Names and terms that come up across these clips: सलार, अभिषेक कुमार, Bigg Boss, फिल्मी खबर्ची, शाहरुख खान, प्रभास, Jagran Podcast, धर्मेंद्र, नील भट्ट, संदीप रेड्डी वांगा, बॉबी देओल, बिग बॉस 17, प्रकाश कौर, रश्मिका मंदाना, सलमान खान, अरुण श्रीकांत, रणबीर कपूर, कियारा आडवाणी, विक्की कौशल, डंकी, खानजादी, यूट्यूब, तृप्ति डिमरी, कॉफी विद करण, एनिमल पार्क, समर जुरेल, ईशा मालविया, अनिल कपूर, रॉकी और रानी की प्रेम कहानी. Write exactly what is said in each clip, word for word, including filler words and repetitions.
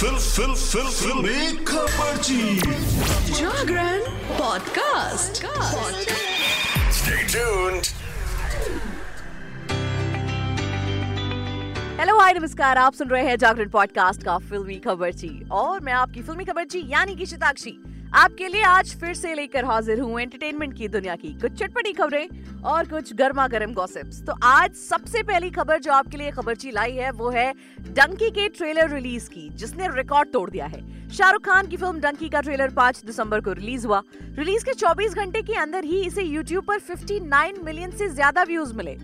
Film film film फिल्मी खबरची Jagran podcast. Stay tuned. Hello hi नमस्कार, आप सुन रहे हैं जागरण पॉडकास्ट का फिल्मी खबरची और मैं आपकी फिल्मी खबरची यानी कि शताक्षी आपके लिए आज फिर से लेकर हाजिर हूँ एंटरटेनमेंट की दुनिया की कुछ चटपटी खबरें और कुछ गर्मा गर्म गॉसिप्स। तो आज सबसे पहली खबर जो आपके लिए खबरची लाई है वो है डंकी के ट्रेलर रिलीज की, जिसने रिकॉर्ड तोड़ दिया है। शाहरुख खान की फिल्म डंकी का ट्रेलर पाँच दिसंबर को रिलीज हुआ। रिलीज के चौबीस घंटे के अंदर ही इसे यूट्यूब पर उनसठ मिलियन से ज्यादा व्यूज मिले।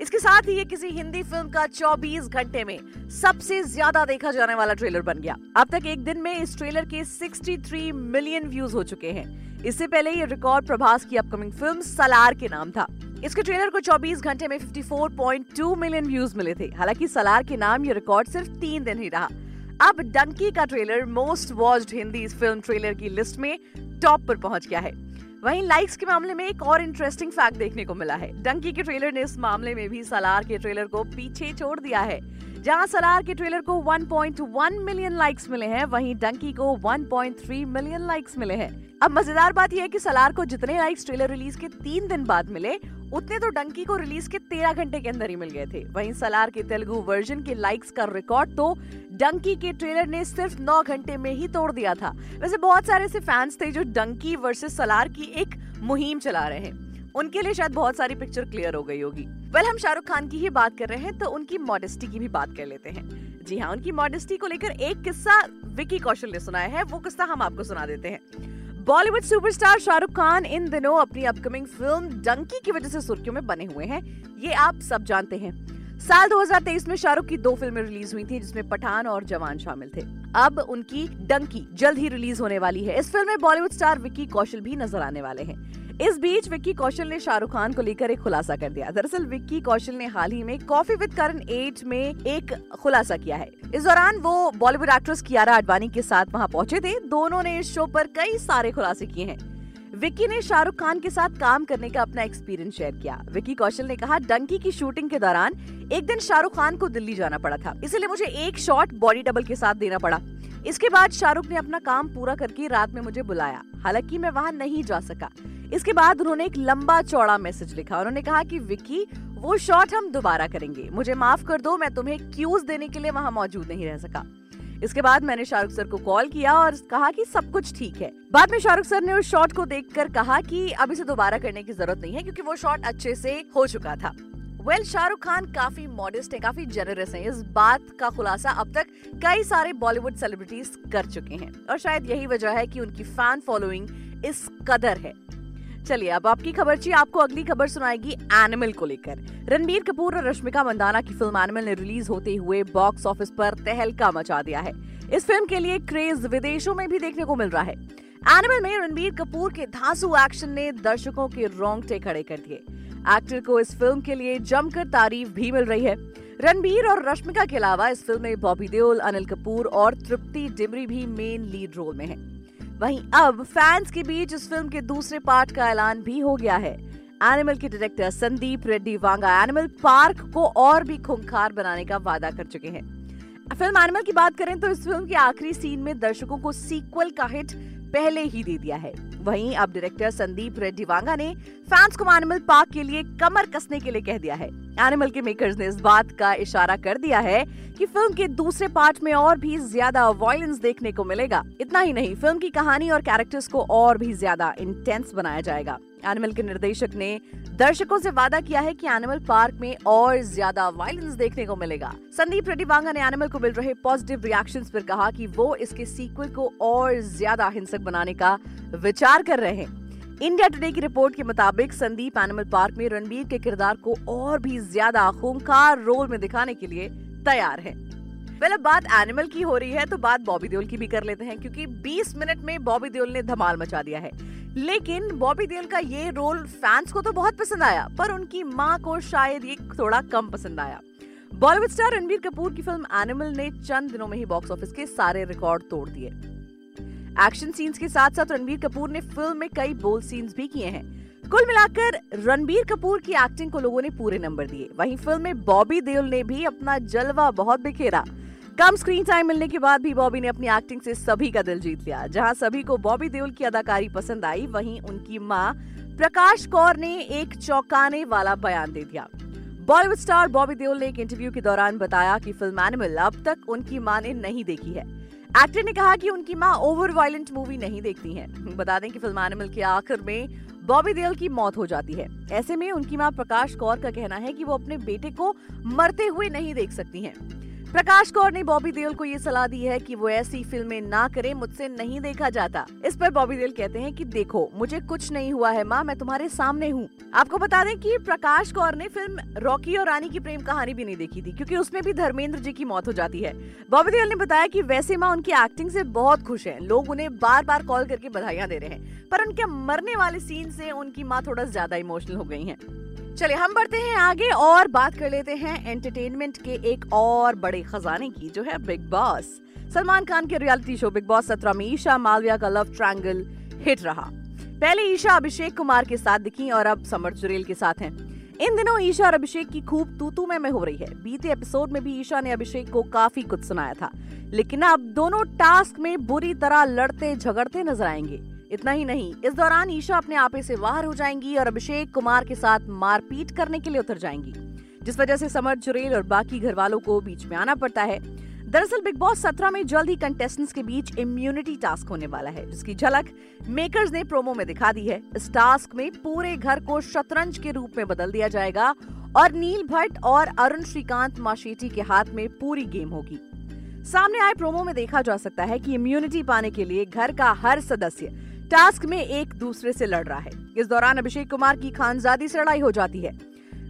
इसके साथ ही ये किसी हिंदी फिल्म का चौबीस घंटे में सबसे ज्यादा देखा जाने वाला ट्रेलर बन गया। अब तक एक दिन में इस ट्रेलर के तिरेसठ मिलियन व्यूज हो चुके हैं। इससे पहले ये रिकॉर्ड प्रभास की अपकमिंग फिल्म सलार के नाम था। इसके ट्रेलर को चौबीस घंटे में चौवन पॉइंट दो मिलियन व्यूज मिले थे। हालांकि सलार के नाम ये रिकॉर्ड सिर्फ तीन दिन ही रहा। अब डंकी का trailer most watched Hindi film trailer की लिस्ट में टॉप पर पहुंच गया है। वहीं लाइक्स के मामले में एक और इंटरेस्टिंग फैक्ट देखने को मिला है। डंकी के ट्रेलर ने इस मामले में भी सलार के ट्रेलर को पीछे छोड़ दिया है। जहां सलार के ट्रेलर को एक पॉइंट एक मिलियन लाइक्स मिले हैं, वहीं डंकी को एक पॉइंट तीन मिलियन लाइक्स मिले हैं। अब मजेदार बात यह है कि सलार को जितने लाइक्स ट्रेलर रिलीज के तीन दिन बाद मिले, उतने तो डंकी को रिलीज के तेरह घंटे के अंदर ही मिल गए थे। वहीं सलार के तेलुगु वर्जन के लाइक्स का रिकॉर्ड तो डंकी के ट्रेलर ने सिर्फ नौ घंटे में ही तोड़ दिया था। वैसे बहुत सारे ऐसे फैंस थे जो डंकी वर्सेस सलार की एक मुहिम चला रहे हैं। उनके लिए शायद बहुत सारी पिक्चर क्लियर हो गई होगी। वेल हम शाहरुख खान की ही बात कर रहे हैं तो उनकी मॉडेस्टी की भी बात कर लेते हैं। जी हाँ, उनकी मॉडेस्टी को लेकर एक किस्सा विक्की कौशल ने सुनाया है, वो किस्सा हम आपको सुना देते हैं। बॉलीवुड सुपरस्टार शाहरुख खान इन दिनों अपनी अपकमिंग फिल्म डंकी की वजह से सुर्खियों में बने हुए हैं, ये आप सब जानते हैं। साल दो हज़ार तेईस में शाहरुख की दो फिल्में रिलीज हुई थी जिसमें पठान और जवान शामिल थे। अब उनकी डंकी जल्द ही रिलीज होने वाली है। इस फिल्म में बॉलीवुड स्टार विक्की कौशल भी नजर आने वाले हैं। इस बीच विक्की कौशल ने शाहरुख खान को लेकर एक खुलासा कर दिया। दरअसल विक्की कौशल ने हाल ही में कॉफी विद करण आठ में एक खुलासा किया है। इस दौरान वो बॉलीवुड एक्ट्रेस कियारा आडवाणी के साथ वहां पहुंचे थे। दोनों ने इस शो पर कई सारे खुलासे किए हैं। विक्की ने शाहरुख खान के साथ काम करने का अपना एक्सपीरियंस शेयर किया। विक्की कौशल ने कहा, डंकी की शूटिंग के दौरान एक दिन शाहरुख खान को दिल्ली जाना पड़ा था, इसलिए मुझे एक शॉट बॉडी डबल के साथ देना पड़ा। इसके बाद शाहरुख ने अपना काम पूरा करके रात में मुझे बुलाया, हालांकि मैं वहां नहीं जा सका। इसके बाद उन्होंने एक लंबा चौड़ा मैसेज लिखा। उन्होंने कहा कि विक्की, वो शॉट हम दोबारा करेंगे, मुझे माफ कर दो, मैं तुम्हें क्यूज देने के लिए वहां मौजूद नहीं रह सका। इसके बाद मैंने शाहरुख सर को कॉल किया और कहा कि सब कुछ ठीक है। बाद में शाहरुख सर ने उस शॉट को देखकर कहा कि अब इसे दोबारा करने की जरूरत नहीं है क्योंकि वो शॉट अच्छे से हो चुका था। वेल well, शाहरुख खान काफी मॉडेस्ट है, काफी जेनरस है। इस बात का खुलासा अब तक कई सारे बॉलीवुड सेलिब्रिटीज कर चुके हैं और शायद यही वजह है कि उनकी फैन फॉलोइंग इस कदर है। चलिए अब आपकी खबरची आपको अगली खबर सुनाएगी एनिमल को लेकर। रणबीर कपूर और रश्मिका मंदाना की फिल्म एनिमल ने रिलीज होते हुए बॉक्स ऑफिस पर तहलका मचा दिया है। इस फिल्म के लिए क्रेज विदेशों में भी देखने को मिल रहा है। एनिमल में रणबीर कपूर के धांसू एक्शन ने दर्शकों के रोंगटे खड़े कर दिए। एक्टर को इस फिल्म के लिए जमकर तारीफ भी मिल रही है। रणबीर और रश्मिका के अलावा इस फिल्म में बॉबी देओल, अनिल कपूर और तृप्ति डिमरी भी मेन लीड रोल में है। वहीं अब फैंस के बीच इस फिल्म के दूसरे पार्ट का ऐलान भी हो गया है। एनिमल के director संदीप रेड्डी वांगा एनिमल पार्क को और भी खूंखार बनाने का वादा कर चुके हैं। फिल्म एनिमल की बात करें तो इस फिल्म के आखिरी सीन में दर्शकों को सीक्वल का हिट पहले ही दे दिया है। वहीं अब डायरेक्टर संदीप रेड्डी वांगा ने फैंस को एनिमल पार्क के लिए कमर कसने के लिए कह दिया है। एनिमल के मेकर्स ने इस बात का इशारा कर दिया है कि फिल्म के दूसरे पार्ट में और भी ज्यादा वायलेंस देखने को मिलेगा। इतना ही नहीं, फिल्म की कहानी और कैरेक्टर्स को और भी ज्यादा इंटेंस बनाया जाएगा। एनिमल के निर्देशक ने दर्शकों से वादा किया है कि एनिमल पार्क में और ज्यादा वायलेंस देखने को मिलेगा। संदीप रेड्डी वांगा ने एनिमल को मिल रहे पॉजिटिव रिएक्शंस पर कहा कि वो इसके सीक्वल को और ज्यादा हिंसक बनाने का विचार कर रहे हैं। इंडिया टुडे की रिपोर्ट के मुताबिक संदीप एनिमल पार्क में रणबीर के किरदार को और भी ज्यादा खूंखार रोल में दिखाने के लिए तैयार है। पहले बात एनिमल की हो रही है तो बात बॉबी देओल की भी कर लेते हैं, क्योंकि बीस मिनट में बॉबी देओल ने धमाल मचा दिया है। लेकिन बॉबी देओल का ये रोल फैंस को तो बहुत पसंद आया, पर उनकी माँ को शायद ये थोड़ा कम पसंद आया। बॉलीवुड स्टार रणबीर कपूर की फिल्म एनिमल ने चंद दिनों में ही बॉक्स ऑफिस के सारे रिकॉर्ड तोड़ दिए। एक्शन सीन्स के साथ साथ रणबीर कपूर ने फिल्म में कई बोल्ड सीन्स भी किए हैं। कुल मिलाकर रणबीर कपूर की एक्टिंग को लोगों ने पूरे नंबर दिए। वहीं फिल्म में बॉबी देओल ने भी अपना जलवा बहुत बिखेरा। कम स्क्रीन टाइम मिलने के बाद भी बॉबी ने अपनी एक्टिंग से सभी का दिल जीत लिया। जहां सभी को बॉबी देओल की अदाकारी पसंद आई, वहीं उनकी मां प्रकाश कौर ने एक चौंकाने वाला बयान दे दिया। बॉलीवुड स्टार बॉबी देओल ने एक इंटरव्यू के दौरान बताया कि फिल्म एनिमल अब तक उनकी मां ने नहीं देखी है। एक्टर ने कहा कि उनकी मां ओवर वायलेंट मूवी नहीं देखती हैं। बता दें कि फिल्म एनिमल के आखिर में बॉबी देओल की मौत हो जाती है। ऐसे में उनकी मां प्रकाश कौर का कहना है कि वो अपने बेटे को मरते हुए नहीं देख सकती हैं। प्रकाश कौर ने बॉबी देओल को ये सलाह दी है कि वो ऐसी फिल्में ना करें, मुझसे नहीं देखा जाता। इस पर बॉबी देओल कहते हैं कि देखो मुझे कुछ नहीं हुआ है माँ, मैं तुम्हारे सामने हूँ। आपको बता दें कि प्रकाश कौर ने फिल्म रॉकी और रानी की प्रेम कहानी भी नहीं देखी थी, क्योंकि उसमें भी धर्मेंद्र जी की मौत हो जाती है। बॉबी देओल ने बताया कि वैसे माँ उनकी एक्टिंग से बहुत खुश है, लोग उन्हें बार बार कॉल करके बधाइयाँ दे रहे हैं, पर उनके मरने वाले सीन से उनकी माँ थोड़ा ज्यादा इमोशनल हो गई है। चलिए हम बढ़ते हैं आगे और बात कर लेते हैं एंटरटेनमेंट के एक और बड़े खजाने की, जो है बिग बॉस। सलमान खान के रियलिटी शो बिग बॉस सत्रह में ईशा मालविया का लव ट्रायंगल हिट रहा। पहले ईशा अभिषेक कुमार के साथ दिखी और अब समर जुरेल के साथ हैं। इन दिनों ईशा और अभिषेक की खूब तूतू में, में हो रही है। बीते एपिसोड में भी ईशा ने अभिषेक को काफी कुछ सुनाया था, लेकिन अब दोनों टास्क में बुरी तरह लड़ते झगड़ते नजर आएंगे। इतना ही नहीं, इस दौरान ईशा अपने आपे से बाहर हो जाएंगी और अभिषेक कुमार के साथ मारपीट करने के लिए उतर जाएंगी, जिस वजह से समर जुरेल और बाकी घर वालों को बीच में आना पड़ता है। दरअसल बिग बॉस सत्रह में जल्द ही कंटेस्टेंट्स के बीच इम्यूनिटी टास्क होने वाला है, जिसकी झलक मेकर्स ने प्रोमो में दिखा दी है। इस टास्क में पूरे घर को शतरंज के रूप में बदल दिया जाएगा और नील भट्ट और अरुण श्रीकांत माशेटी के हाथ में पूरी गेम होगी। सामने आए प्रोमो में देखा जा सकता है कि इम्यूनिटी पाने के लिए घर का हर सदस्य टास्क में एक दूसरे से लड़ रहा है। इस दौरान अभिषेक कुमार की खानजादी से लड़ाई हो जाती है,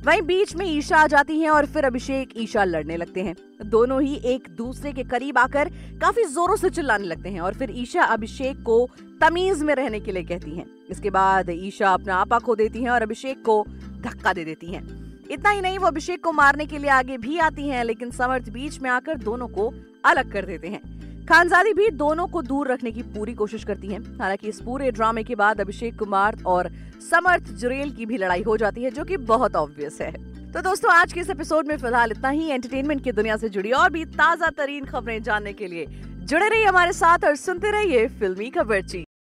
वहीं बीच में ईशा आ जाती हैं और फिर अभिषेक ईशा लड़ने लगते हैं। दोनों ही एक दूसरे के करीब आकर काफी जोरों से चिल्लाने लगते हैं और फिर ईशा अभिषेक को तमीज में रहने के लिए कहती हैं। इसके बाद ईशा अपना आपा खो देती हैं और अभिषेक को धक्का दे देती हैं। इतना ही नहीं, वो अभिषेक को मारने के लिए आगे भी आती हैं, लेकिन समर्थ बीच में आकर दोनों को अलग कर देते हैं। खानजादी भी दोनों को दूर रखने की पूरी कोशिश करती हैं। हालांकि इस पूरे ड्रामे के बाद अभिषेक कुमार और समर्थ जुरेल की भी लड़ाई हो जाती है, जो कि बहुत ऑब्वियस है। तो दोस्तों, आज के इस एपिसोड में फिलहाल इतना ही। एंटरटेनमेंट की दुनिया से जुड़ी और भी ताजा तरीन खबरें जानने के लिए जुड़े रहिए हमारे साथ और सुनते रहिए फिल्मी खबरची।